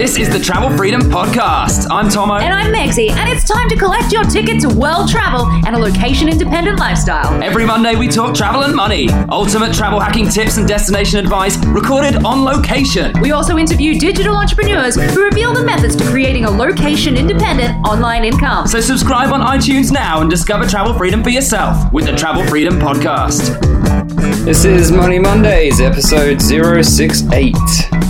This is the Travel Freedom Podcast. I'm Tomo. And I'm Megzy. And it's time to collect your ticket to world travel and a location-independent lifestyle. Every Monday, we talk travel and money. Ultimate travel hacking tips and destination advice recorded on location. We also interview digital entrepreneurs who reveal the methods to creating a location-independent online income. So subscribe on iTunes now and discover travel freedom for yourself with the Travel Freedom Podcast. This is Money Mondays, episode 068.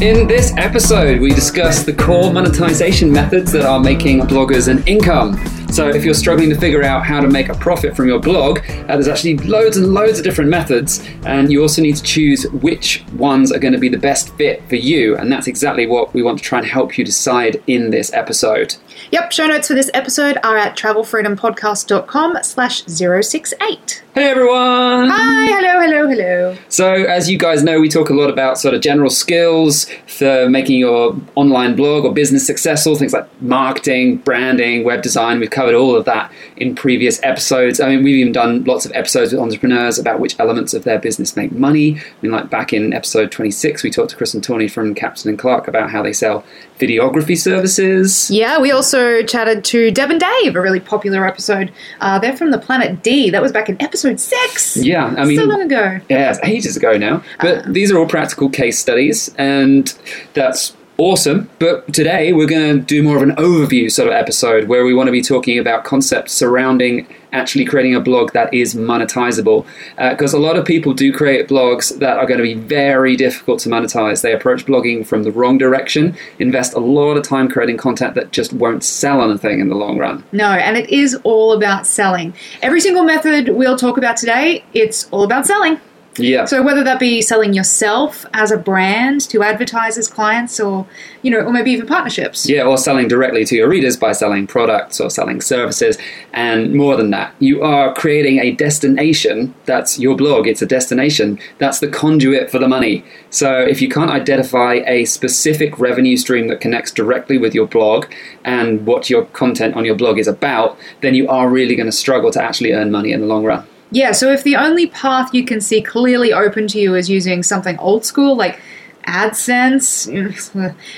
In this episode, we discuss the core monetization methods that are making bloggers an income. So if you're struggling to figure out how to make a profit from your blog, there's actually loads and loads of different methods, and you also need to choose which ones are going to be the best fit for you, and that's exactly what we want to try and help you decide in this episode. Yep, show notes for this episode are at travelfreedompodcast.com/068. Hey everyone! Hi, hello. So as you guys know, we talk a lot about sort of general skills for making your online blog or business successful, things like marketing, branding, web design. We've covered all of that in previous episodes. I mean, we've even done lots of episodes with entrepreneurs about which elements of their business make money. I mean, like back in episode 26, we talked to Chris and Tawny from Captain and Clark about how they sell videography services. Yeah, we also chatted to Deb and Dave, a really popular episode. They're from the Planet D. That was back in episode 6. Yeah, I mean, so long ago. Yeah, it's ages ago now. But these are all practical case studies, and that's awesome, but today we're going to do more of an overview sort of episode where we want to be talking about concepts surrounding actually creating a blog that is monetizable, because a lot of people do create blogs that are going to be very difficult to monetize. They approach blogging from the wrong direction, invest a lot of time creating content that just won't sell anything in the long run. No, and it is all about selling. Every single method we'll talk about today, it's all about selling. Yeah. So whether that be selling yourself as a brand to advertisers, clients, or, you know, or maybe even partnerships. Yeah, or selling directly to your readers by selling products or selling services. And more than that, you are creating a destination. That's your blog. It's a destination. That's the conduit for the money. So if you can't identify a specific revenue stream that connects directly with your blog and what your content on your blog is about, then you are really going to struggle to actually earn money in the long run. Yeah, so if the only path you can see clearly open to you is using something old school like AdSense,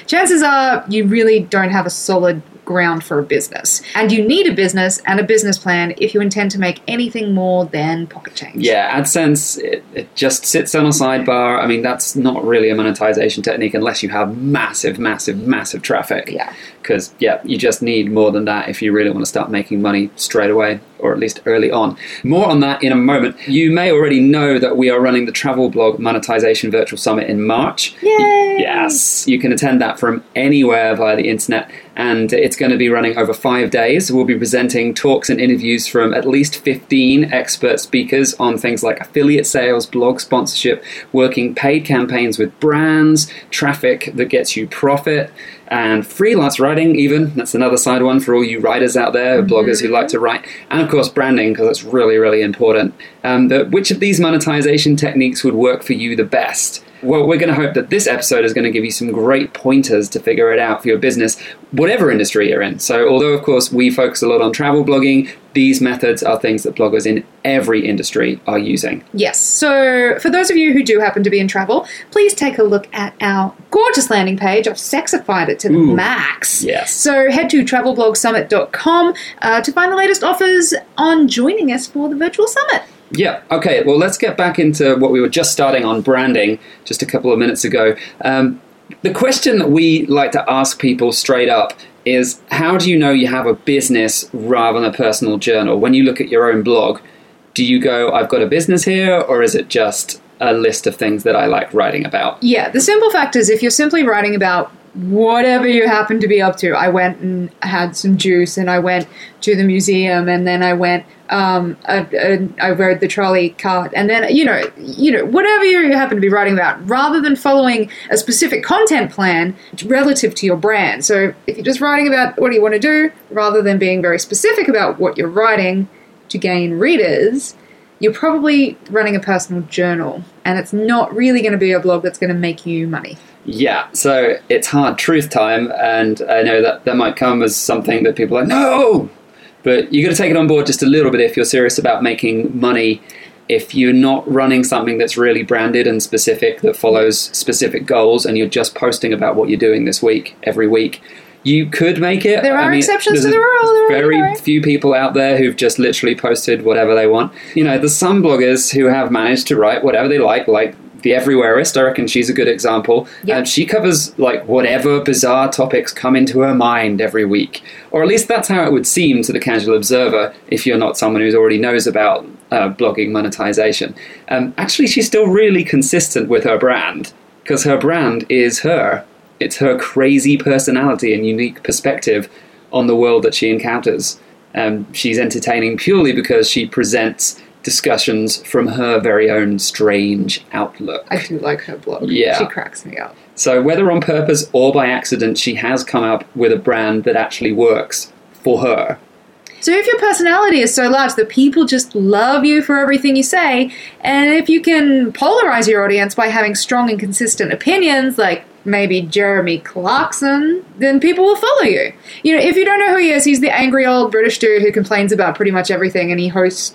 chances are you really don't have a solid ground for a business. And you need a business and a business plan if you intend to make anything more than pocket change. Yeah, AdSense, it just sits on a sidebar. I mean, that's not really a monetization technique unless you have massive traffic. Yeah. Because, yeah, you just need more than that if you really want to start making money straight away, or at least early on. More on that in a moment. You may already know that we are running the Travel Blog Monetization Virtual Summit in March. Yay! Yes! You can attend that from anywhere via the internet, and it's going to be running over 5 days. We'll be presenting talks and interviews from at least 15 expert speakers on things like affiliate sales, blog sponsorship, working paid campaigns with brands, traffic that gets you profit, and freelance writing even. That's another side one for all you writers out there, bloggers who like to write. And of course, branding, because that's really, really important. Which of these monetization techniques would work for you the best? Well, we're going to hope that this episode is going to give you some great pointers to figure it out for your business, whatever industry you're in. So although, of course, we focus a lot on travel blogging, these methods are things that bloggers in every industry are using. Yes. So for those of you who do happen to be in travel, please take a look at our gorgeous landing page. I've sexified it to the max. Yes. So head to travelblogsummit.com to find the latest offers on joining us for the virtual summit. Yeah, okay, well, let's get back into what we were just starting on, branding, just a couple of minutes ago. The question that we like to ask people straight up is, how do you know you have a business rather than a personal journal? When you look at your own blog, do you go, I've got a business here, or is it just a list of things that I like writing about? Yeah, the simple fact is, if you're simply writing about whatever you happen to be up to. I went and had some juice, and I went to the museum, and then I went, I rode the trolley cart, and then, you know, whatever you happen to be writing about, rather than following a specific content plan relative to your brand. So if you're just writing about what do you want to do, rather than being very specific about what you're writing to gain readers, you're probably running a personal journal, and it's not really going to be a blog that's going to make you money. Yeah, so it's hard truth time, and I know that might come as something that people are like, no, but you've got to take it on board just a little bit if you're serious about making money if you're not running something that's really branded and specific, that follows specific goals, and you're just posting about what you're doing this week, every week, you could make it. There are exceptions to the rule. Very few people out there who've just literally posted whatever they want. You know, there's some bloggers who have managed to write whatever they like The Everywhereist, I reckon she's a good example. Yep. She covers like whatever bizarre topics come into her mind every week. Or at least that's how it would seem to the casual observer if you're not someone who already knows about blogging monetization. Actually, she's still really consistent with her brand, because her brand is her. It's her crazy personality and unique perspective on the world that she encounters. She's entertaining purely because she presents discussions from her very own strange outlook. I do like her blog. Yeah. She cracks me up. So whether on purpose or by accident, she has come up with a brand that actually works for her. So if your personality is so large that people just love you for everything you say, and if you can polarize your audience by having strong and consistent opinions, like maybe Jeremy Clarkson, then people will follow you. You know, if you don't know who he is, he's the angry old British dude who complains about pretty much everything, and he used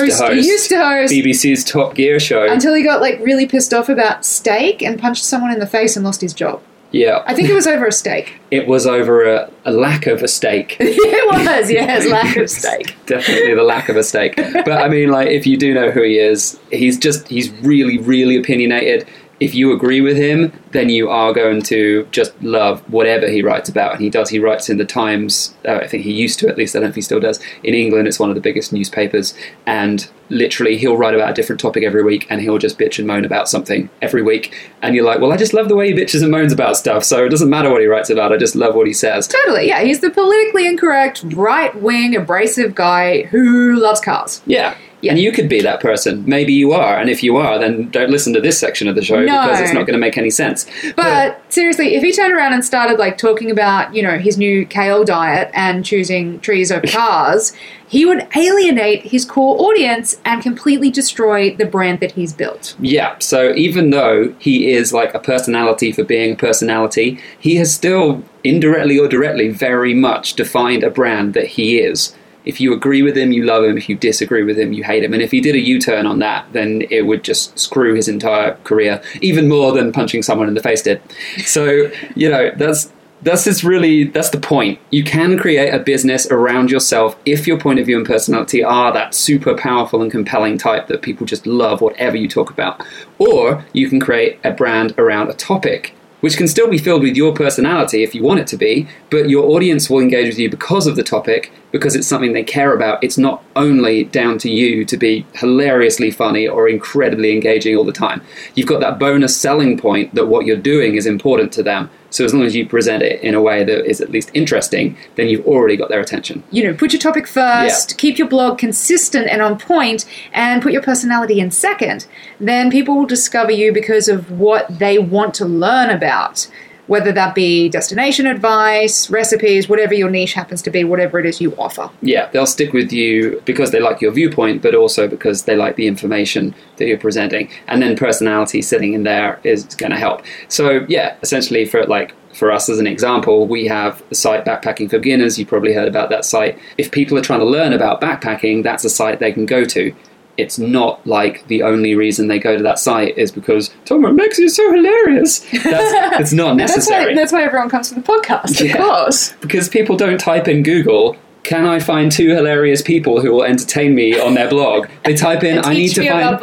to host BBC's Top Gear show. Until he got like really pissed off about steak and punched someone in the face and lost his job. Yeah. I think it was over a steak. It was over a lack of a steak. It was, yes, lack of steak. Definitely the lack of a steak. But I mean, like, if you do know who he is, he's really, really opinionated. If you agree with him, then you are going to just love whatever he writes about. And he writes in the Times, I think he used to at least, I don't know if he still does, in England. It's one of the biggest newspapers, and literally he'll write about a different topic every week, and he'll just bitch and moan about something every week, and you're like, well, I just love the way he bitches and moans about stuff, so it doesn't matter what he writes about, I just love what he says. Totally, yeah, he's the politically incorrect, right-wing, abrasive guy who loves cars. Yeah. Yeah. And you could be that person. Maybe you are. And if you are, then don't listen to this section of the show because it's not going to make any sense. But seriously, if he turned around and started like talking about, you know, his new kale diet and choosing trees over cars, he would alienate his core audience and completely destroy the brand that he's built. Yeah. So even though he is like a personality for being a personality, he has still indirectly or directly very much defined a brand that he is. If you agree with him, you love him. If you disagree with him, you hate him. And if he did a U-turn on that, then it would just screw his entire career, even more than punching someone in the face did. So, you know, that's the point. You can create a business around yourself if your point of view and personality are that super powerful and compelling type that people just love whatever you talk about. Or you can create a brand around a topic, which can still be filled with your personality if you want it to be, but your audience will engage with you because of the topic, because it's something they care about. It's not only down to you to be hilariously funny or incredibly engaging all the time. You've got that bonus selling point that what you're doing is important to them. So as long as you present it in a way that is at least interesting, then you've already got their attention. You know, put your topic first, Keep your blog consistent and on point, and put your personality in second. Then people will discover you because of what they want to learn about, whether that be destination advice, recipes, whatever your niche happens to be, whatever it is you offer. Yeah, they'll stick with you because they like your viewpoint, but also because they like the information that you're presenting. And then personality sitting in there is going to help. So yeah, essentially for us as an example, we have a site, Backpacking for Beginners. You probably heard about that site. If people are trying to learn about backpacking, that's a site they can go to. It's not like the only reason they go to that site is because Tom makes you so hilarious. It's not necessary. That's why everyone comes to the podcast, of course. Because people don't type in Google, can I find two hilarious people who will entertain me on their blog? They type in, I need to find...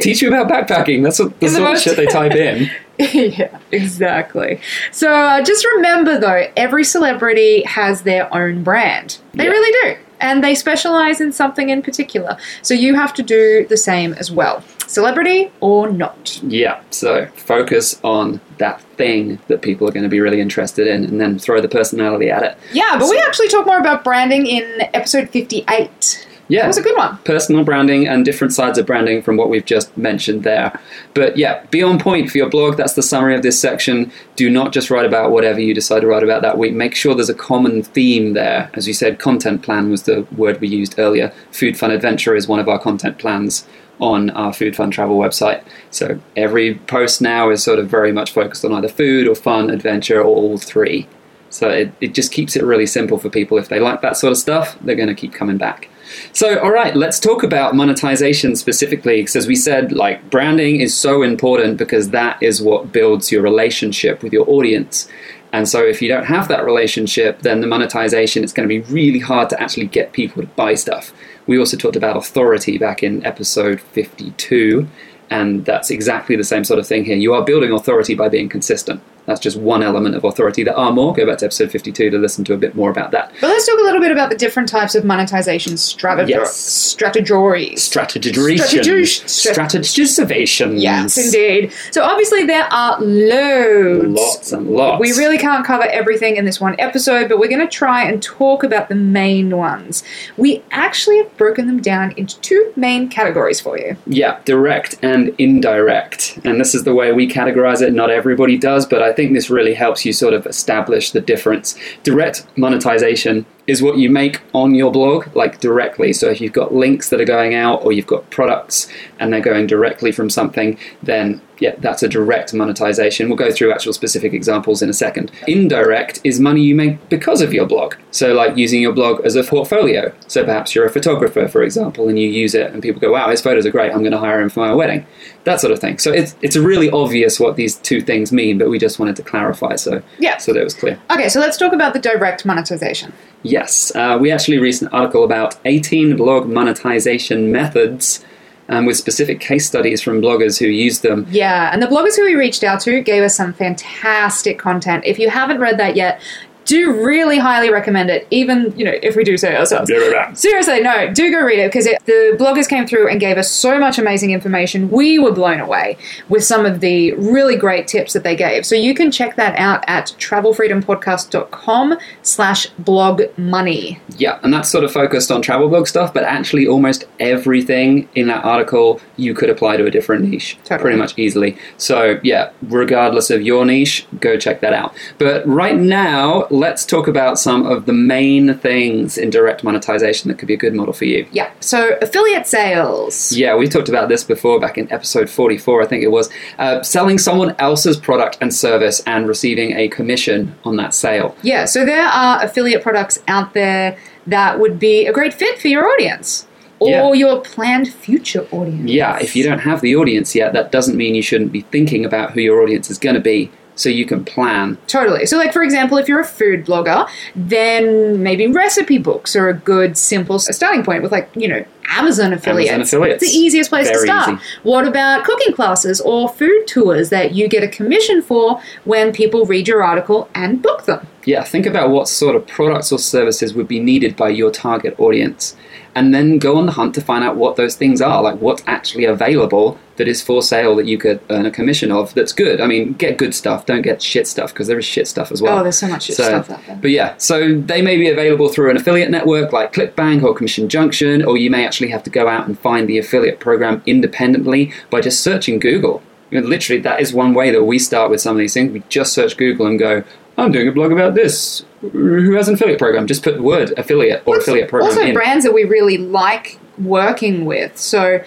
teach you about backpacking. That's the sort of shit they type in. Yeah, exactly. So just remember, though, every celebrity has their own brand. They really do. And they specialize in something in particular. So you have to do the same as well. Celebrity or not. Yeah. So focus on that thing that people are going to be really interested in, and then throw the personality at it. Yeah. But we actually talk more about branding in episode 58. Yeah. That was a good one. Personal branding and different sides of branding from what we've just mentioned there. But yeah, be on point for your blog. That's the summary of this section. Do not just write about whatever you decide to write about that week. Make sure there's a common theme there. As you said, content plan was the word we used earlier. Food, Fun, Adventure is one of our content plans on our Food, Fun, Travel website. So every post now is sort of very much focused on either food or fun, adventure, or all three. So it just keeps it really simple for people. If they like that sort of stuff, they're going to keep coming back. So, all right, let's talk about monetization specifically, because as we said, like, branding is so important because that is what builds your relationship with your audience. And so if you don't have that relationship, then the monetization, it's going to be really hard to actually get people to buy stuff. We also talked about authority back in episode 52, and that's exactly the same sort of thing here. You are building authority by being consistent. That's just one element of authority. There are more. Go back to episode 52 to listen to a bit more about that. But let's talk a little bit about the different types of monetization strategies. Yes, indeed. So obviously there are loads. Lots and lots. We really can't cover everything in this one episode, but we're going to try and talk about the main ones. We actually have broken them down into two main categories for you. Yeah, direct and indirect. And this is the way we categorize it. Not everybody does, but I think this really helps you sort of establish the difference. Direct monetization is what you make on your blog, like directly. So if you've got links that are going out or you've got products and they're going directly from something, then yeah, that's a direct monetization. We'll go through actual specific examples in a second. Indirect is money you make because of your blog. So like using your blog as a portfolio. So perhaps you're a photographer, for example, and you use it and people go, wow, his photos are great. I'm going to hire him for my wedding. That sort of thing. So it's really obvious what these two things mean, but we just wanted to clarify so that it was clear. Okay, so let's talk about the direct monetization. Yes. We actually recently an article about 18 blog monetization methods with specific case studies from bloggers who use them. Yeah, and the bloggers who we reached out to gave us some fantastic content. If you haven't read that yet, do really highly recommend it, even, you know, if we do say it ourselves. Seriously, no, do go read it, because the bloggers came through and gave us so much amazing information. We were blown away with some of the really great tips that they gave. So you can check that out at travelfreedompodcast.com/blog money. Yeah, and that's sort of focused on travel blog stuff, but actually almost everything in that article you could apply to a different niche pretty much easily. So yeah, regardless of your niche, go check that out. But right now, let's talk about some of the main things in direct monetization that could be a good model for you. Yeah. So affiliate sales. Yeah, we talked about this before back in episode 44, I think it was. Selling someone else's product and service and receiving a commission on that sale. Yeah. So there are affiliate products out there that would be a great fit for your audience. Or your planned future audience. Yeah. If you don't have the audience yet, that doesn't mean you shouldn't be thinking about who your audience is going to be. So you can plan. Totally. So like, for example, if you're a food blogger, then maybe recipe books are a good, simple starting point with, like, you know, Amazon affiliates. It's the easiest place to start. Easy. What about cooking classes or food tours that you get a commission for when people read your article and book them? Yeah, think about what sort of products or services would be needed by your target audience. And then go on the hunt to find out what those things are, like what's actually available that is for sale that you could earn a commission of that's good. I mean, get good stuff, don't get shit stuff, because there is shit stuff as well. Oh, there's so much shit stuff out there. But yeah, so they may be available through an affiliate network like ClickBank or Commission Junction, or you may actually have to go out and find the affiliate program independently by just searching Google. You know, literally, that is one way that we start with some of these things. We just search Google and go, I'm doing a blog about this. Who has an affiliate program? Just put the word affiliate or affiliate program in. Also brands that we really like working with. So,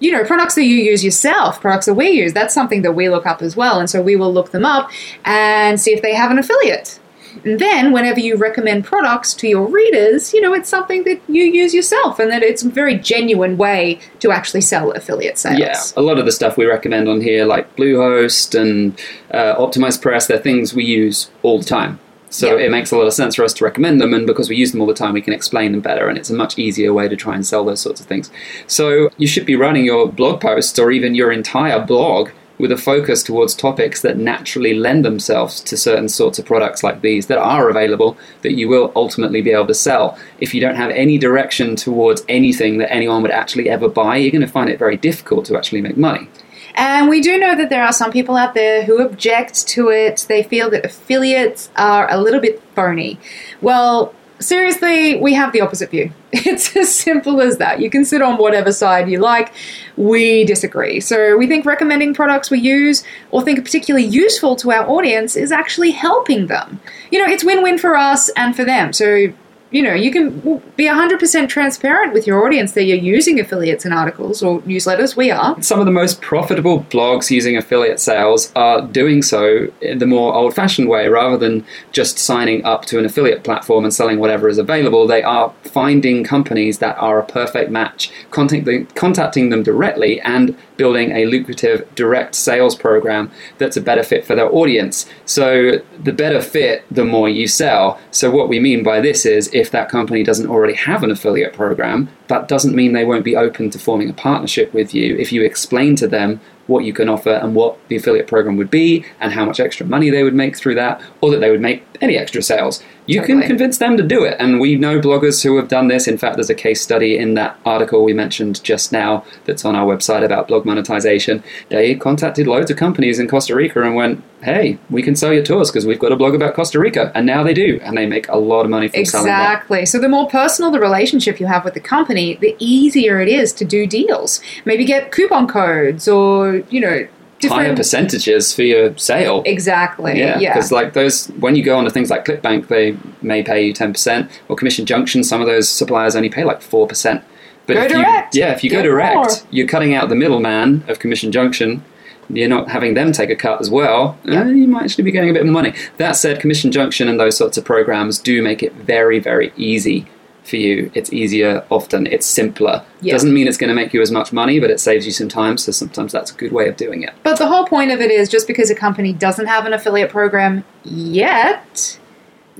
you know, products that you use yourself, products that we use, that's something that we look up as well. And so we will look them up and see if they have an affiliate. And then whenever you recommend products to your readers, you know, it's something that you use yourself and that it's a very genuine way to actually sell affiliate sales. Yeah, a lot of the stuff we recommend on here, like Bluehost and Optimized Press, they're things we use all the time. So it makes a lot of sense for us to recommend them, and because we use them all the time, we can explain them better, and it's a much easier way to try and sell those sorts of things. So you should be running your blog posts or even your entire blog with a focus towards topics that naturally lend themselves to certain sorts of products like these that are available that you will ultimately be able to sell. If you don't have any direction towards anything that anyone would actually ever buy, you're going to find it very difficult to actually make money. And we do know that there are some people out there who object to it. They feel that affiliates are a little bit phony. Well, seriously, we have the opposite view. It's as simple as that. You can sit on whatever side you like. We disagree. So we think recommending products we use or think are particularly useful to our audience is actually helping them. You know, it's win-win for us and for them. So you know, you can be 100% transparent with your audience that you're using affiliates in articles or newsletters. We are. Some of the most profitable blogs using affiliate sales are doing so in the more old-fashioned way rather than just signing up to an affiliate platform and selling whatever is available. They are finding companies that are a perfect match, contacting them directly and building a lucrative direct sales program that's a better fit for their audience. So the better fit, the more you sell. So what we mean by this is if that company doesn't already have an affiliate program, that doesn't mean they won't be open to forming a partnership with you if you explain to them what you can offer and what the affiliate program would be and how much extra money they would make through that, or that they would make any extra sales. You Totally. Can convince them to do it. And we know bloggers who have done this. In fact, there's a case study in that article we mentioned just now that's on our website about blog monetization. They contacted loads of companies in Costa Rica and went, hey, we can sell your tours because we've got a blog about Costa Rica. And now they do. And they make a lot of money from selling that. Exactly. So the more personal the relationship you have with the company, the easier it is to do deals. Maybe get coupon codes or, you know, higher percentages for your sale. Exactly. Yeah. Because like those, when you go onto things like ClickBank, they may pay you 10%. Or Commission Junction, some of those suppliers only pay like 4%. But if you go direct, you're cutting out the middleman of Commission Junction. You're not having them take a cut as well. Yep. You might actually be getting a bit more money. That said, Commission Junction and those sorts of programs do make it very, very easy for you. It's easier often. It's simpler. Yep. Doesn't mean it's going to make you as much money, but it saves you some time. So sometimes that's a good way of doing it. But the whole point of it is just because a company doesn't have an affiliate program yet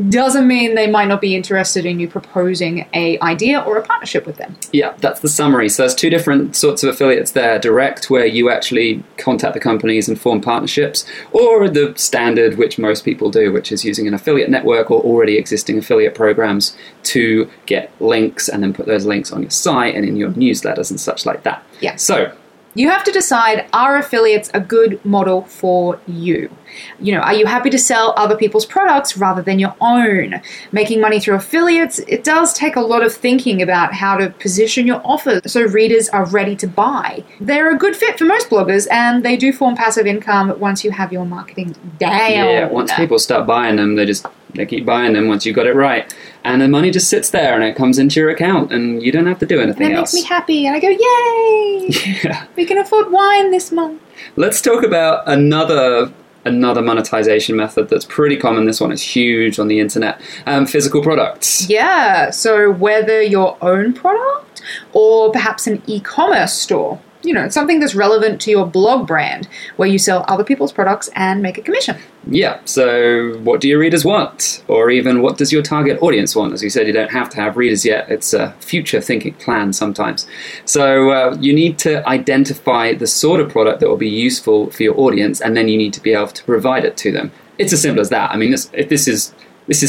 doesn't mean they might not be interested in you proposing a idea or a partnership with them. Yeah, that's the summary. So there's two different sorts of affiliates there. Direct, where you actually contact the companies and form partnerships, or the standard, which most people do, which is using an affiliate network or already existing affiliate programs to get links and then put those links on your site and in your newsletters and such like that. Yeah. So you have to decide, are affiliates a good model for you? You know, are you happy to sell other people's products rather than your own? Making money through affiliates, it does take a lot of thinking about how to position your offers so readers are ready to buy. They're a good fit for most bloggers, and they do form passive income once you have your marketing down. Yeah, once people start buying them, they keep buying them once you've got it right. And the money just sits there and it comes into your account and you don't have to do anything else. That makes me happy and I go, yay! Yeah. We can afford wine this month. Let's talk about another monetization method that's pretty common. This one is huge on the internet. Physical products. Yeah, so whether your own product or perhaps an e-commerce store. You know, something that's relevant to your blog brand where you sell other people's products and make a commission. Yeah. So what do your readers want? Or even what does your target audience want? As you said, you don't have to have readers yet. It's a future thinking plan sometimes. So you need to identify the sort of product that will be useful for your audience, and then you need to be able to provide it to them. It's as simple as that. I mean, this is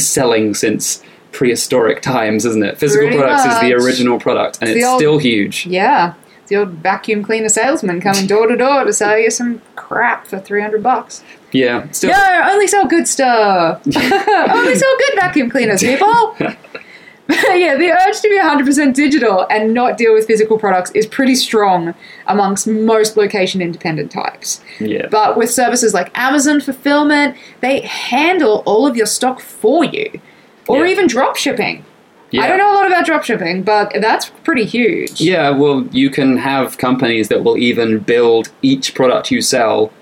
selling since prehistoric times, isn't it? Physical products is the original product, and it's still huge. Yeah. The old vacuum cleaner salesman coming door to door to sell you some crap for $300. Yeah. Still. No, only sell good stuff. Only sell good vacuum cleaners, people. Yeah, the urge to be 100% digital and not deal with physical products is pretty strong amongst most location-independent types. Yeah. But with services like Amazon Fulfillment, they handle all of your stock for you, or even drop shipping. Yeah. I don't know a lot about dropshipping, but that's pretty huge. Yeah, well, you can have companies that will even build each product you sell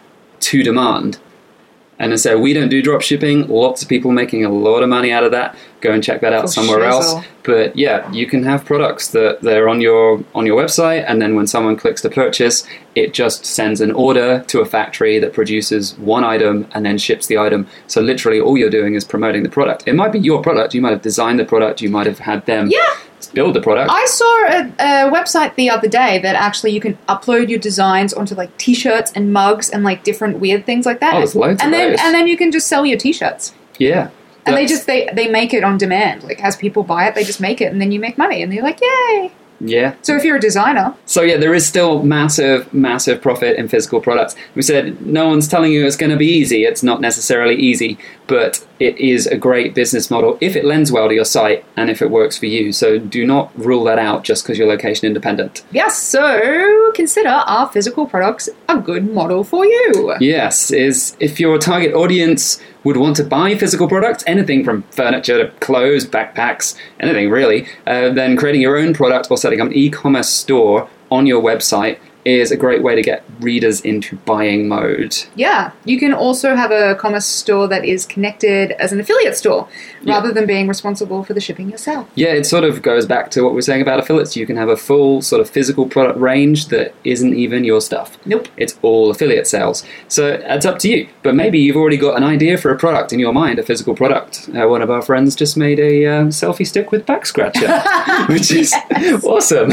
to demand. And so we don't do dropshipping. Lots of people making a lot of money out of that. Go and check that out somewhere else. But yeah, you can have products that they're on your website, and then when someone clicks to purchase, it just sends an order to a factory that produces one item and then ships the item. So literally all you're doing is promoting the product. It might be your product. You might have designed the product. You might have had them build the product. I saw a website the other day that actually you can upload your designs onto like t-shirts and mugs and like different weird things like that. Oh, there's loads of those. And then you can just sell your t-shirts. Yeah. And they make it on demand. Like, as people buy it, they just make it, and then you make money, and you're like, yay! Yeah. So if you're a designer. So yeah, there is still massive, massive profit in physical products. We said no one's telling you it's going to be easy. It's not necessarily easy, but it is a great business model if it lends well to your site and if it works for you. So do not rule that out just because you're location independent. Yes. So consider, are physical products a good model for you? Yes. Is if your target audience would want to buy physical products, anything from furniture to clothes, backpacks, anything really, then creating your own product or setting up an e-commerce store on your website is a great way to get readers into buying mode. Yeah. You can also have a commerce store that is connected as an affiliate store rather than being responsible for the shipping yourself. Yeah, it sort of goes back to what we were saying about affiliates. You can have a full sort of physical product range that isn't even your stuff. Nope. It's all affiliate sales. So it's up to you. But maybe you've already got an idea for a product in your mind, a physical product. One of our friends just made a selfie stick with back scratcher, which is awesome.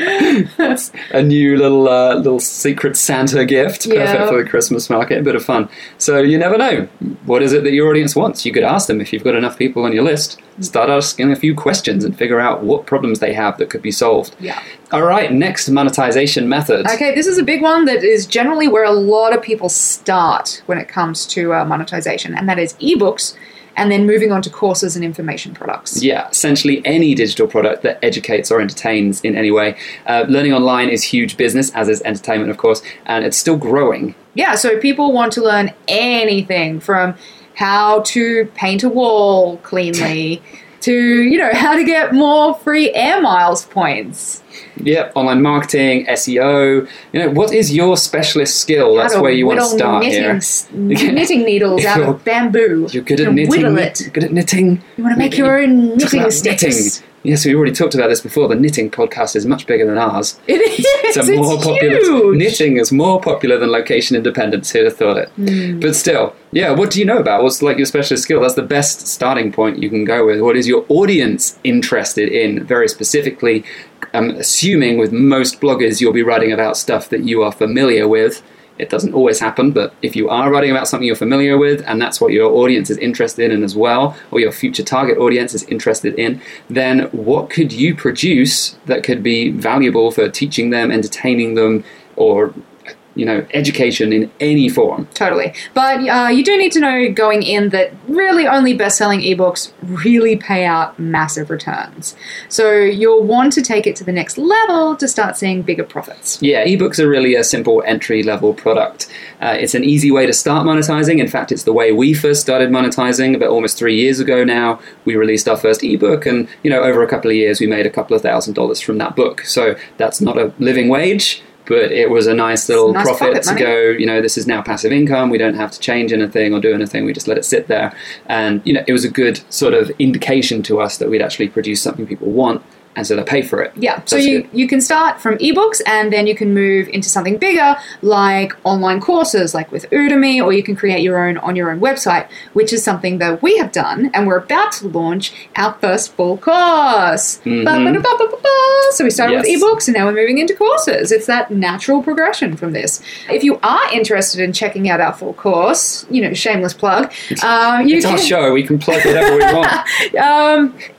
That's a new little secret Santa gift, perfect for the Christmas market, a bit of fun. So you never know. What is it that your audience wants? You could ask them if you've got enough people on your list. Start asking a few questions and figure out what problems they have that could be solved. Yeah. All right, next monetization method. Okay, this is a big one that is generally where a lot of people start when it comes to monetization, and that is ebooks. And then moving on to courses and information products. Yeah, essentially any digital product that educates or entertains in any way. Learning online is huge business, as is entertainment, of course, and it's still growing. Yeah, so people want to learn anything from how to paint a wall cleanly to, you know, how to get more free air miles points. Yep, online marketing, SEO. You know, what is your specialist skill? That's where you want to start here. Knitting needles out of bamboo. You're good at knitting. Good at knitting. You want to make your own knitting sticks. Yes, we already talked about this before. The knitting podcast is much bigger than ours. It is. It's popular. Huge. Knitting is more popular than location independence. Who'd have thought it? Mm. But still, yeah. What do you know about? What's like your specialist skill? That's the best starting point you can go with. What is your audience interested in? Very specifically. I'm assuming with most bloggers you'll be writing about stuff that you are familiar with. It doesn't always happen, but if you are writing about something you're familiar with and that's what your audience is interested in as well, or your future target audience is interested in, then what could you produce that could be valuable for teaching them, entertaining them, or you know, education in any form. Totally. But you do need to know going in that really only best-selling ebooks really pay out massive returns. So you'll want to take it to the next level to start seeing bigger profits. Yeah, ebooks are really a simple entry-level product. It's an easy way to start monetizing. In fact, it's the way we first started monetizing about almost 3 years ago now. We released our first ebook and, you know, over a couple of years, we made a couple of $1,000s from that book. So that's not a living wage. But it was a nice little profit to go, you know, this is now passive income. We don't have to change anything or do anything. We just let it sit there. And, you know, it was a good sort of indication to us that we'd actually produce something people want. And so they pay for it. Yeah. So you can start from ebooks and then you can move into something bigger like online courses like with Udemy, or you can create your own on your own website, which is something that we have done and we're about to launch our first full course. Mm-hmm. So we started with ebooks and now we're moving into courses. It's that natural progression from this. If you are interested in checking out our full course, you know, shameless plug. It's our show. We can plug whatever we want.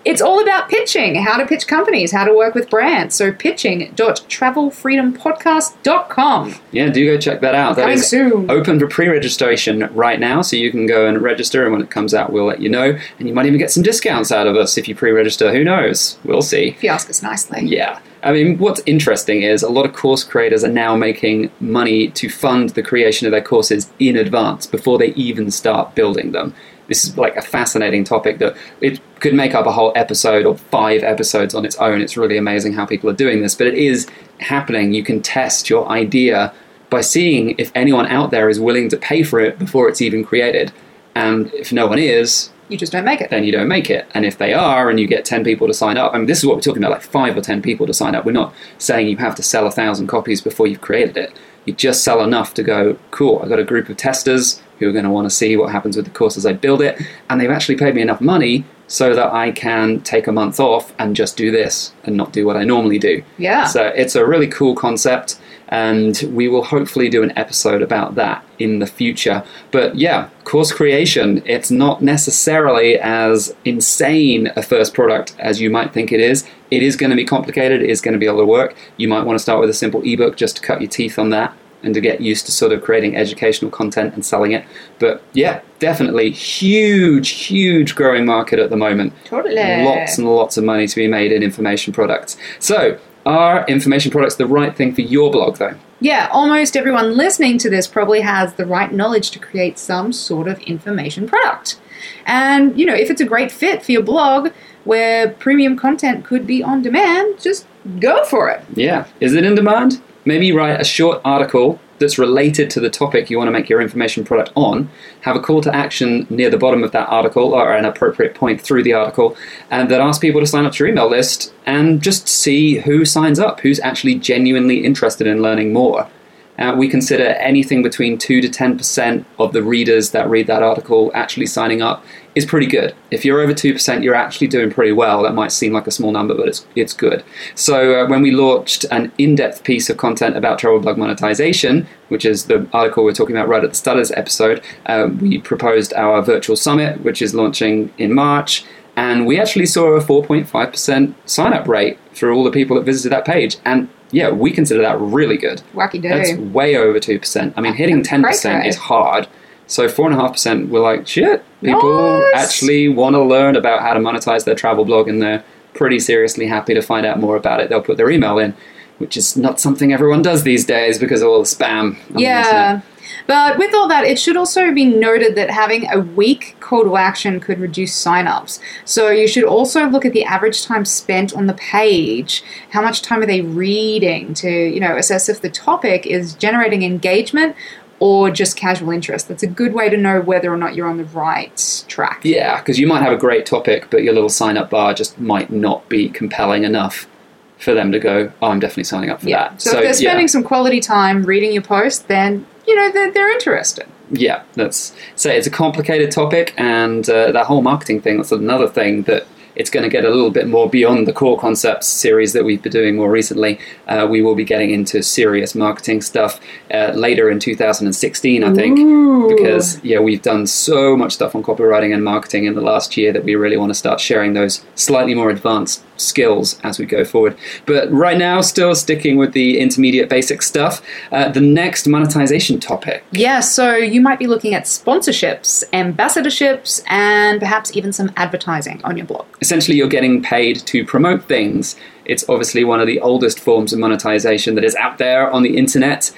It's all about pitching, how to pitch companies. How to work with brands. So pitching.travelfreedompodcast.com. Yeah, do go check that out. That is soon. Open for pre-registration right now, so you can go and register, and when it comes out, we'll let you know. And you might even get some discounts out of us if you pre-register. Who knows? We'll see. If you ask us nicely. Yeah. I mean, what's interesting is a lot of course creators are now making money to fund the creation of their courses in advance before they even start building them. This is like a fascinating topic that it could make up a whole episode or 5 episodes on its own. It's really amazing how people are doing this, but it is happening. You can test your idea by seeing if anyone out there is willing to pay for it before it's even created. And if no one is... you just don't make it. Then you don't make it. And if they are and you get 10 people to sign up, I mean, this is what we're talking about, like 5 or 10 people to sign up. We're not saying you have to sell 1,000 copies before you've created it. You just sell enough to go, cool, I've got a group of testers who are going to want to see what happens with the course as I build it. And they've actually paid me enough money so that I can take a month off and just do this and not do what I normally do. Yeah. So it's a really cool concept. And we will hopefully do an episode about that in the future. But yeah, course creation, it's not necessarily as insane a first product as you might think it is. It is going to be complicated. It is going to be a lot of work. You might want to start with a simple ebook just to cut your teeth on that and to get used to sort of creating educational content and selling it. But yeah, definitely huge growing market at the moment. Totally. Lots and lots of money to be made in information products. So are information products the right thing for your blog though? Yeah, almost everyone listening to this probably has the right knowledge to create some sort of information product. And, you know, if it's a great fit for your blog where premium content could be on demand, just go for it. Yeah. Is it in demand? Maybe write a short article that's related to the topic you want to make your information product on, have a call to action near the bottom of that article or an appropriate point through the article, and then ask people to sign up to your email list and just see who signs up, who's actually genuinely interested in learning more. We consider anything between 2 to 10% of the readers that read that article actually signing up is pretty good. If you're over 2%, you're actually doing pretty well. That might seem like a small number, but it's good. So when we launched an in-depth piece of content about travel blog monetization, which is the article we're talking about right at the start of this episode, we proposed our virtual summit, which is launching in March. And we actually saw a 4.5% sign-up rate for all the people that visited that page. And yeah, we consider that really good. Wacky do. That's way over 2%. I mean, hitting 10% is hard. So 4.5%, we're like, shit, people actually want to learn about how to monetize their travel blog, and they're pretty seriously happy to find out more about it. They'll put their email in, which is not something everyone does these days because of all the spam on the internet. But with all that, it should also be noted that having a weak call to action could reduce sign-ups. So you should also look at the average time spent on the page. How much time are they reading to, you know, assess if the topic is generating engagement or just casual interest. That's a good way to know whether or not you're on the right track. Yeah, because you might have a great topic, but your little sign-up bar just might not be compelling enough for them to go, oh, I'm definitely signing up for that. So if they're spending some quality time reading your post, then, you know, they're interested. Yeah, that's so it's a complicated topic, and that whole marketing thing, that's another thing that it's going to get a little bit more beyond the core concepts series that we've been doing more recently. We will be getting into serious marketing stuff later in 2016, I think. Ooh. Because we've done so much stuff on copywriting and marketing in the last year that we really want to start sharing those slightly more advanced skills as we go forward. But right now, still sticking with the intermediate basic stuff, the next monetization topic. Yeah, so you might be looking at sponsorships, ambassadorships, and perhaps even some advertising on your blog. Essentially, you're getting paid to promote things. It's obviously one of the oldest forms of monetization that is out there on the internet.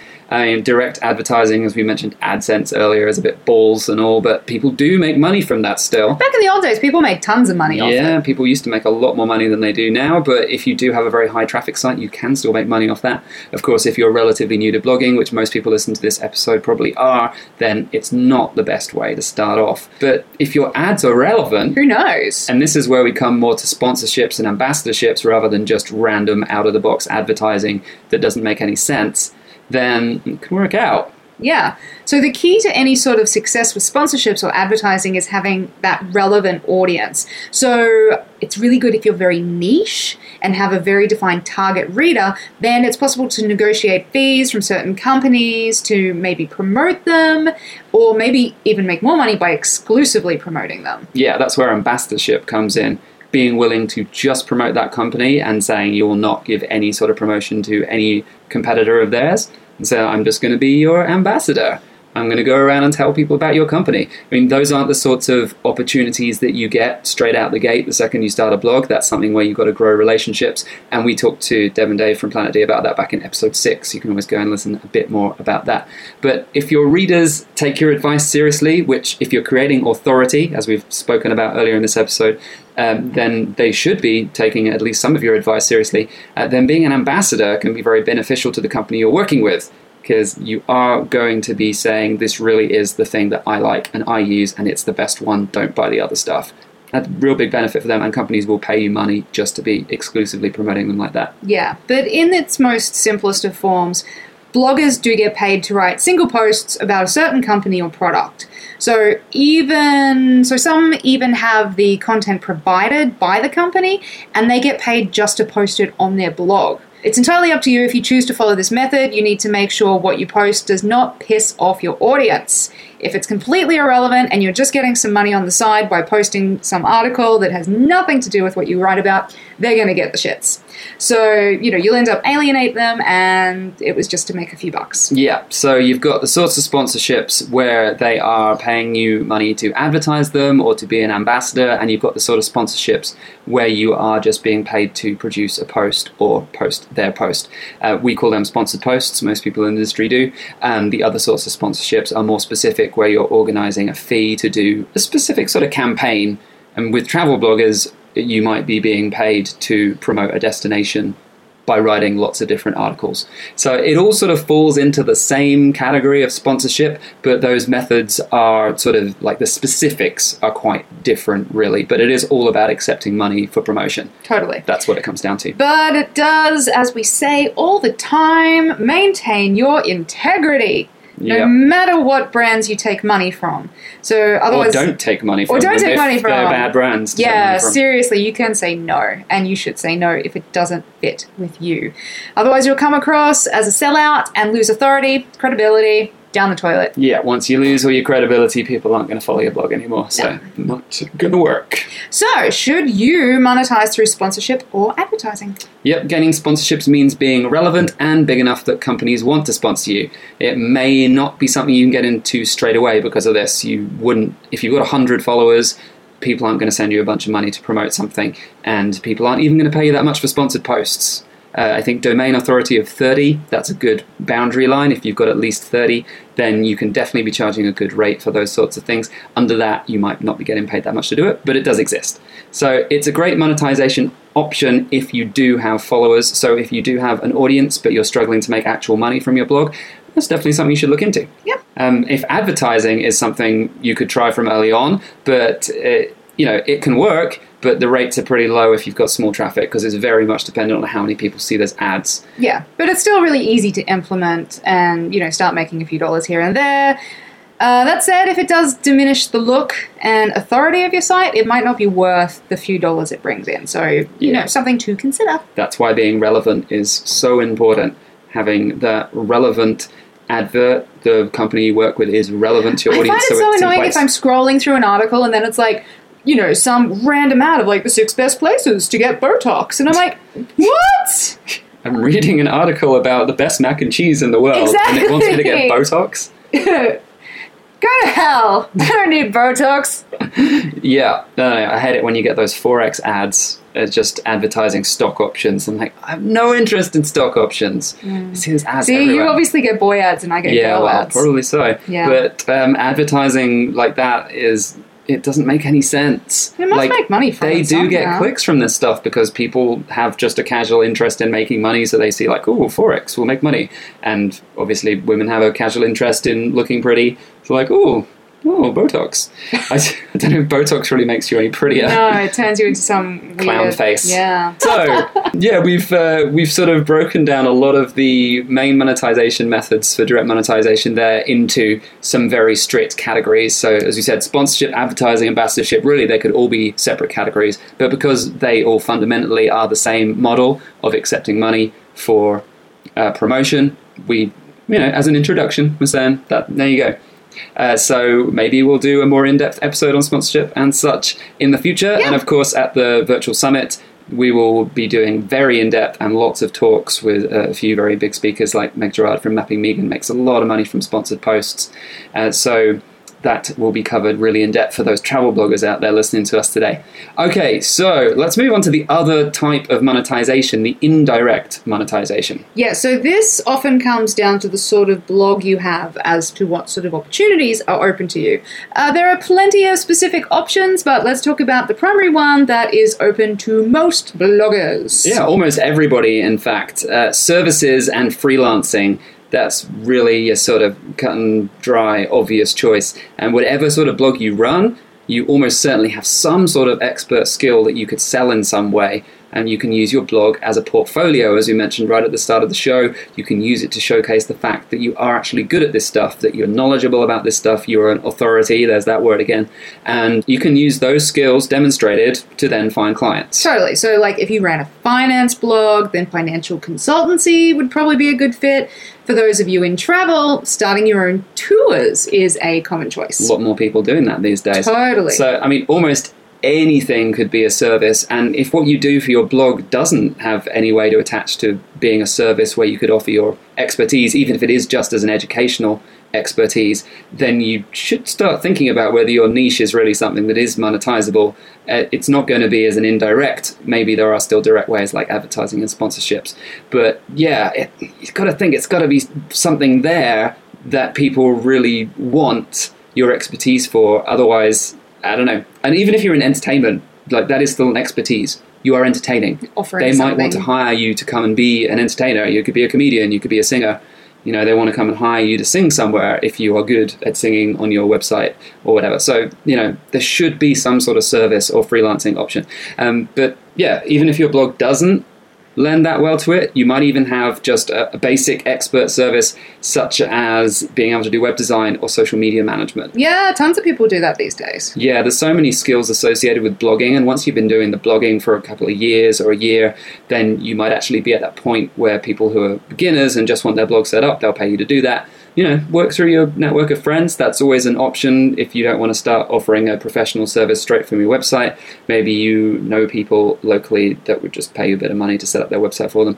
Direct advertising, as we mentioned, AdSense earlier, is a bit balls and all, but people do make money from that still. Back in the old days, people made tons of money off it. Yeah, people used to make a lot more money than they do now, but if you do have a very high traffic site, you can still make money off that. Of course, if you're relatively new to blogging, which most people listening to this episode probably are, then it's not the best way to start off. But if your ads are relevant... Who knows? And this is where we come more to sponsorships and ambassadorships rather than just random out-of-the-box advertising that doesn't make any sense, then it can work out. Yeah. So the key to any sort of success with sponsorships or advertising is having that relevant audience. So it's really good if you're very niche and have a very defined target reader, then it's possible to negotiate fees from certain companies to maybe promote them, or maybe even make more money by exclusively promoting them. Yeah, that's where ambassadorship comes in. Being willing to just promote that company and saying you will not give any sort of promotion to any competitor of theirs. And so I'm just going to be your ambassador. I'm going to go around and tell people about your company. I mean, those aren't the sorts of opportunities that you get straight out the gate the second you start a blog. That's something where you've got to grow relationships. And we talked to Deb and Dave from Planet D about that back in episode 6. You can always go and listen a bit more about that. But if your readers take your advice seriously, which if you're creating authority, as we've spoken about earlier in this episode, then they should be taking at least some of your advice seriously, then being an ambassador can be very beneficial to the company you're working with. Because you are going to be saying, this really is the thing that I like and I use, and it's the best one, don't buy the other stuff. That's a real big benefit for them, and companies will pay you money just to be exclusively promoting them like that. Yeah, but in its most simplest of forms, bloggers do get paid to write single posts about a certain company or product. So some even have the content provided by the company, and they get paid just to post it on their blog. It's entirely up to you if you choose to follow this method. You need to make sure what you post does not piss off your audience. If it's completely irrelevant and you're just getting some money on the side by posting some article that has nothing to do with what you write about, they're going to get the shits. So, you'll end up alienate them, and it was just to make a few bucks. Yeah, so you've got the sorts of sponsorships where they are paying you money to advertise them or to be an ambassador, and you've got the sort of sponsorships where you are just being paid to produce a post or post their post. We call them sponsored posts, most people in the industry do. The other sorts of sponsorships are more specific, where you're organizing a fee to do a specific sort of campaign. And with travel bloggers, you might be being paid to promote a destination by writing lots of different articles. So it all sort of falls into the same category of sponsorship, but those methods are sort of like the specifics are quite different, really. But it is all about accepting money for promotion. Totally. That's what it comes down to. But it does, as we say all the time, maintain your integrity. No matter what brands you take money from. So otherwise, or don't take money from. Or don't take money from. They're bad brands. Yeah, seriously, you can say no, and you should say no if it doesn't fit with you. Otherwise, you'll come across as a sellout and lose authority, credibility, down the toilet. Yeah, once you lose all your credibility, people aren't going to follow your blog anymore. So not going to work. So should you monetize through sponsorship or advertising? Yep, gaining sponsorships means being relevant and big enough that companies want to sponsor you. It may not be something you can get into straight away because of this. You wouldn't, if you've got 100 followers, people aren't going to send you a bunch of money to promote something, and people aren't even going to pay you that much for sponsored posts. I think domain authority of 30, that's a good boundary line. If you've got at least 30, then you can definitely be charging a good rate for those sorts of things. Under that, you might not be getting paid that much to do it, but it does exist. So it's a great monetization option if you do have followers. So if you do have an audience, but you're struggling to make actual money from your blog, that's definitely something you should look into. Yep. If advertising is something you could try from early on, but it can work, but the rates are pretty low if you've got small traffic, because it's very much dependent on how many people see those ads. Yeah, but it's still really easy to implement and, start making a few dollars here and there. That said, if it does diminish the look and authority of your site, it might not be worth the few dollars it brings in. So, something to consider. That's why being relevant is so important. Having the relevant advert the company you work with is relevant to your audience. I find it so annoying if I'm scrolling through an article and then it's like, some random ad of like the 6 best places to get Botox. And I'm like, what? I'm reading an article about the best mac and cheese in the world. Exactly. And it wants me to get Botox? Go to hell. I don't need Botox. Yeah. No, I hate it when you get those Forex ads. It's just advertising stock options. I'm like, I have no interest in stock options. Mm. See, there's ads everywhere. You obviously get boy ads and I get girl ads. Yeah, probably so. Yeah. But advertising like that is... It doesn't make any sense. They must make money from it. They do get clicks from this stuff because people have just a casual interest in making money, so they see like, oh, Forex will make money. And obviously women have a casual interest in looking pretty. So like, oh, Botox. I don't know if Botox really makes you any prettier. No, it turns you into some clown face. Yeah. So, we've sort of broken down a lot of the main monetization methods for direct monetization there into some very strict categories. So, as you said, sponsorship, advertising, ambassadorship, really, they could all be separate categories. But because they all fundamentally are the same model of accepting money for promotion, we, as an introduction, we're saying that there you go. So maybe we'll do a more in-depth episode on sponsorship and such in the future. Yeah. And of course, at the virtual summit, we will be doing very in-depth and lots of talks with a few very big speakers like Meg Gerard from Mapping Megan makes a lot of money from sponsored posts. So that will be covered really in depth for those travel bloggers out there listening to us today. Okay, so let's move on to the other type of monetization, the indirect monetization. Yeah, so this often comes down to the sort of blog you have as to what sort of opportunities are open to you. There are plenty of specific options, but let's talk about the primary one that is open to most bloggers. Yeah, almost everybody, in fact. Services and freelancing. That's really a sort of cut and dry, obvious choice. And whatever sort of blog you run, you almost certainly have some sort of expert skill that you could sell in some way. And you can use your blog as a portfolio, as we mentioned right at the start of the show. You can use it to showcase the fact that you are actually good at this stuff, that you're knowledgeable about this stuff, you're an authority, there's that word again. And you can use those skills demonstrated to then find clients. Totally. So like if you ran a finance blog, then financial consultancy would probably be a good fit. For those of you in travel, starting your own tours is a common choice. A lot more people doing that these days. Totally. So, I mean, almost anything could be a service. And if what you do for your blog doesn't have any way to attach to being a service where you could offer your expertise, even if it is just as an educational expertise, then you should start thinking about whether your niche is really something that is monetizable. It's not going to be as an indirect. Maybe there are still direct ways like advertising and sponsorships. But yeah, you've got to think it's got to be something there that people really want your expertise for. Otherwise, I don't know. And even if you're in entertainment, like that is still an expertise. You are entertaining. Offering they something. Might want to hire you to come and be an entertainer. You could be a comedian. You could be a singer. You know, they want to come and hire you to sing somewhere if you are good at singing on your website or whatever. So, you know, there should be some sort of service or freelancing option. But yeah, even if your blog doesn't lend that well to it, you might even have just a basic expert service such as being able to do web design or social media management. Yeah, tons of people do that these days. Yeah, there's so many skills associated with blogging. And once you've been doing the blogging for a couple of years or a year, then you might actually be at that point where people who are beginners and just want their blog set up, they'll pay you to do that. You know, work through your network of friends. That's always an option if you don't want to start offering a professional service straight from your website. Maybe you know people locally that would just pay you a bit of money to set up their website for them.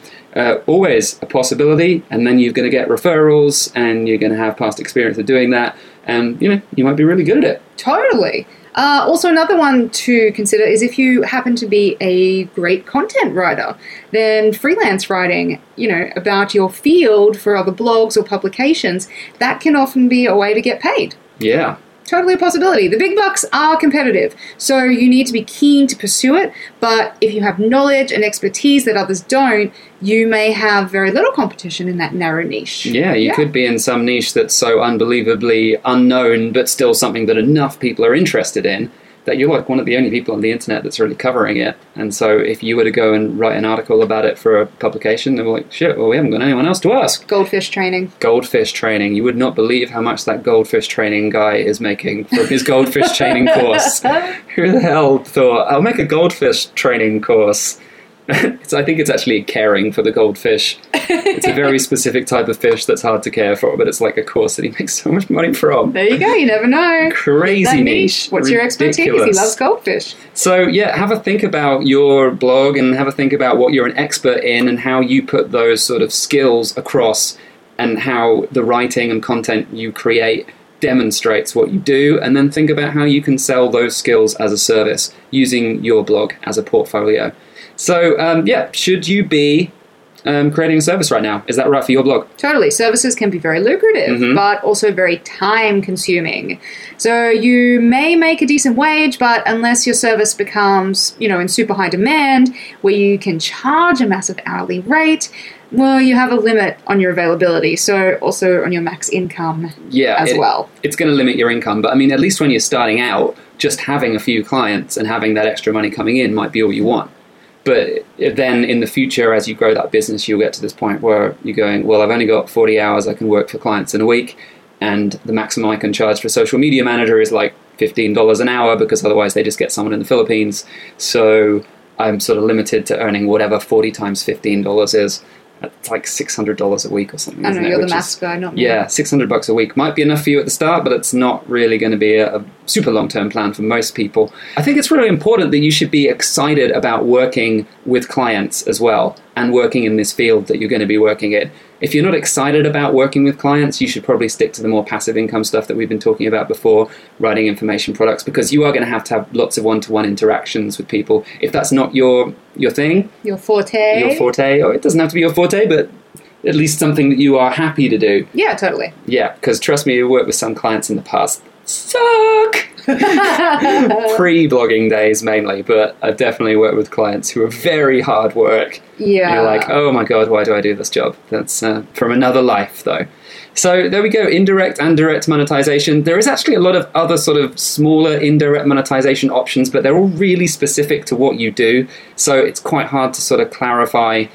Always a possibility, and then you're going to get referrals and you're going to have past experience of doing that. And, you know, you might be really good at it. Totally. Also, another one to consider is if you happen to be a great content writer, then freelance writing, you know, about your field for other blogs or publications, that can often be a way to get paid. Yeah. Totally a possibility. The big bucks are competitive, so you need to be keen to pursue it. But if you have knowledge and expertise that others don't, you may have very little competition in that narrow niche. Yeah, you could be in some niche that's so unbelievably unknown, but still something that enough people are interested in that you're like one of the only people on the internet that's really covering it. And so if you were to go and write an article about it for a publication, they're like, shit, well, we haven't got anyone else to ask. Goldfish training. Goldfish training. You would not believe how much that goldfish training guy is making for his goldfish training course. Who the hell thought, I'll make a goldfish training course? I think it's actually caring for the goldfish. It's a very specific type of fish that's hard to care for, but it's like a course that he makes so much money from. There you go. You never know. Crazy niche. What's ridiculous. Your expertise? He loves goldfish. So, yeah, have a think about your blog and have a think about what you're an expert in and how you put those sort of skills across and how the writing and content you create demonstrates what you do, and then think about how you can sell those skills as a service using your blog as a portfolio. So, should you be creating a service right now? Is that right for your blog? Totally. Services can be very lucrative, but also very time-consuming. So you may make a decent wage, but unless your service becomes, you know, in super high demand, where you can charge a massive hourly rate, well, you have a limit on your availability, so also on your max income as well. It's going to limit your income, but I mean, at least when you're starting out, just having a few clients and having that extra money coming in might be all you want. But then in the future, as you grow that business, you'll get to this point where you're going, well, I've only got 40 hours I can work for clients in a week. And the maximum I can charge for a social media manager is like $15 an hour because otherwise they just get someone in the Philippines. So I'm sort of limited to earning whatever 40 times $15 is. It's like $600 a week or something. I know, you're the maths guy, not me. Yeah, $600 a week might be enough for you at the start, but it's not really going to be a super long-term plan for most people. I think it's really important that you should be excited about working with clients as well and working in this field that you're going to be working in. If you're not excited about working with clients, you should probably stick to the more passive income stuff that we've been talking about before, writing information products, because you are going to have lots of one-to-one interactions with people. If that's not your thing, your forte, or it doesn't have to be your forte, but at least something that you are happy to do. Yeah, totally. Yeah, because trust me, we worked with some clients in the past. Suck! Pre-blogging days mainly, but I've definitely worked with clients who are very hard work. Yeah. You're like, oh my God, why do I do this job? That's from another life though. So there we go, indirect and direct monetization. There is actually a lot of other sort of smaller indirect monetization options, but they're all really specific to what you do. So it's quite hard to sort of clarify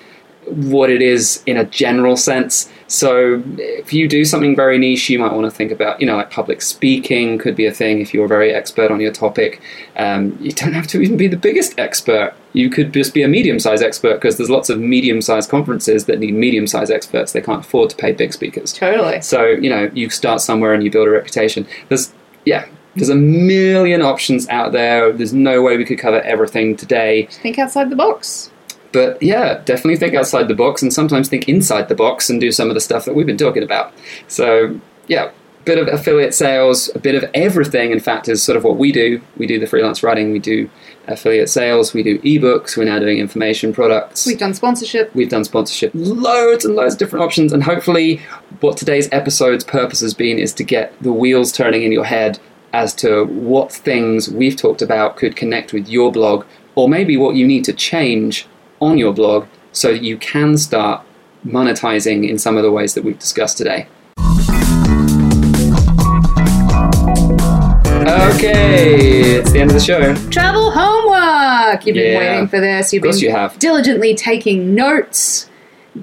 what it is in a general sense. So if you do something very niche, you might want to think about, you know, like public speaking could be a thing if you're very expert on your topic. You don't have to even be the biggest expert. You could just be a medium-sized expert, because there's lots of medium-sized conferences that need medium-sized experts. They can't afford to pay big speakers. Totally. So, you know, you start somewhere and you build a reputation. There's a million options out there. There's no way we could cover everything today. Think outside the box. But yeah, definitely think outside the box, and sometimes think inside the box and do some of the stuff that we've been talking about. So yeah, a bit of affiliate sales, a bit of everything, in fact, is sort of what we do. We do the freelance writing, we do affiliate sales, we do ebooks, we're now doing information products. We've done sponsorship. Loads and loads of different options. And hopefully what today's episode's purpose has been is to get the wheels turning in your head as to what things we've talked about could connect with your blog, or maybe what you need to change on your blog so that you can start monetizing in some of the ways that we've discussed today. Okay, it's the end of the show. Travel homework! You've been waiting for this. Of course you have. Diligently taking notes.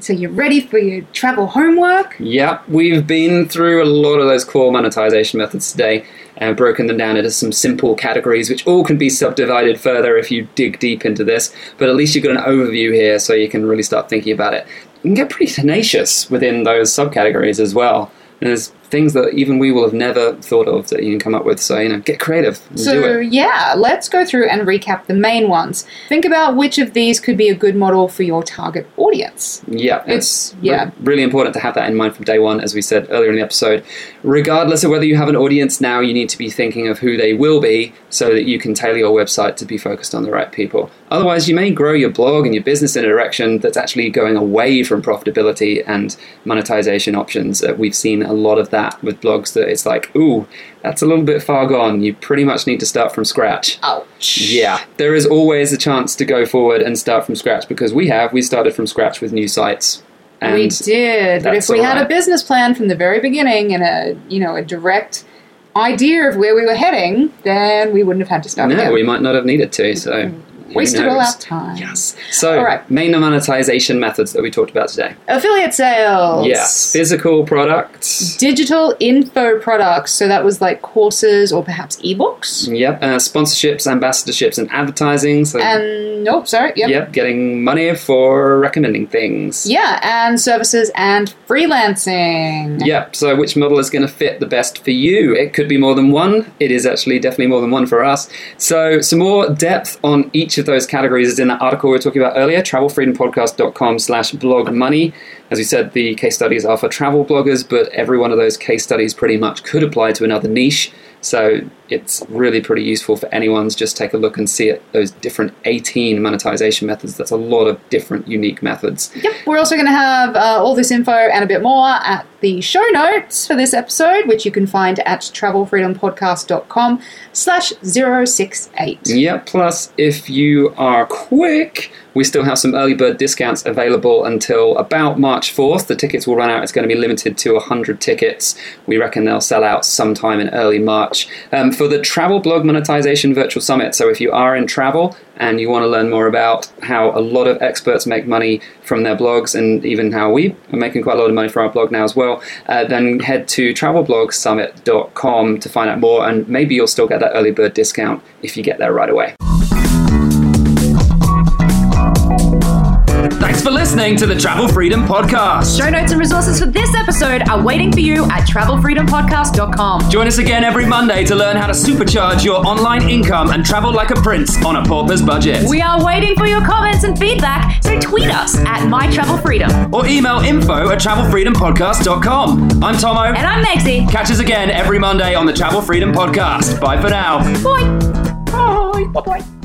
So you're ready for your travel homework? Yep, we've been through a lot of those core monetization methods today and broken them down into some simple categories, which all can be subdivided further if you dig deep into this. But at least you've got an overview here, so you can really start thinking about it. You can get pretty tenacious within those subcategories as well. And there's things that even we will have never thought of that you can come up with. So, you know, get creative and do it. Let's go through and recap the main ones. Think about which of these could be a good model for your target audience. Yeah, it's really important to have that in mind from day one, as we said earlier in the episode. Regardless of whether you have an audience now, you need to be thinking of who they will be so that you can tailor your website to be focused on the right people. Otherwise, you may grow your blog and your business in a direction that's actually going away from profitability and monetization options. We've seen a lot of that with blogs that it's like, ooh, that's a little bit far gone. You pretty much need to start from scratch. Ouch. Yeah. There is always a chance to go forward and start from scratch, because we started from scratch with new sites. And we did. But if we had a business plan from the very beginning and a direct idea of where we were heading, then we wouldn't have had to start again. No, we might not have needed to, so... Wasted all our time. Yes. So, main monetization methods that we talked about today. Affiliate sales. Yes. Physical products. Digital info products. So that was like courses or perhaps ebooks. Yep. Sponsorships, ambassadorships, and advertising. So getting money for recommending things. Yeah, and services and freelancing. Yep. So which model is going to fit the best for you? It could be more than one. It is actually definitely more than one for us. So some more depth on each of those categories is in that article we were talking about earlier, travelfreedompodcast.com/blog money. As we said, the case studies are for travel bloggers, but every one of those case studies pretty much could apply to another niche. So it's really pretty useful for anyone's. Just take a look and see at those different 18 monetization methods. That's a lot of different unique methods. Yep. We're also going to have all this info and a bit more at the show notes for this episode, which you can find at travelfreedompodcast.com/068. Yep. Plus, if you are quick, we still have some early bird discounts available until about March 4th. The tickets will run out. It's going to be limited to 100 tickets. We reckon they'll sell out sometime in early March. For the Travel Blog Monetization Virtual Summit. So if you are in travel and you want to learn more about how a lot of experts make money from their blogs, and even how we are making quite a lot of money from our blog now as well, then head to travelblogsummit.com to find out more, and maybe you'll still get that early bird discount if you get there right away. Thanks for listening to the Travel Freedom Podcast. Show notes and resources for this episode are waiting for you at travelfreedompodcast.com. Join us again every Monday to learn how to supercharge your online income and travel like a prince on a pauper's budget. We are waiting for your comments and feedback, so tweet us at MyTravelFreedom. Or email info@travelfreedompodcast.com. I'm Tomo. And I'm Megzy. Catch us again every Monday on the Travel Freedom Podcast. Bye for now. Bye. Bye. Bye-bye.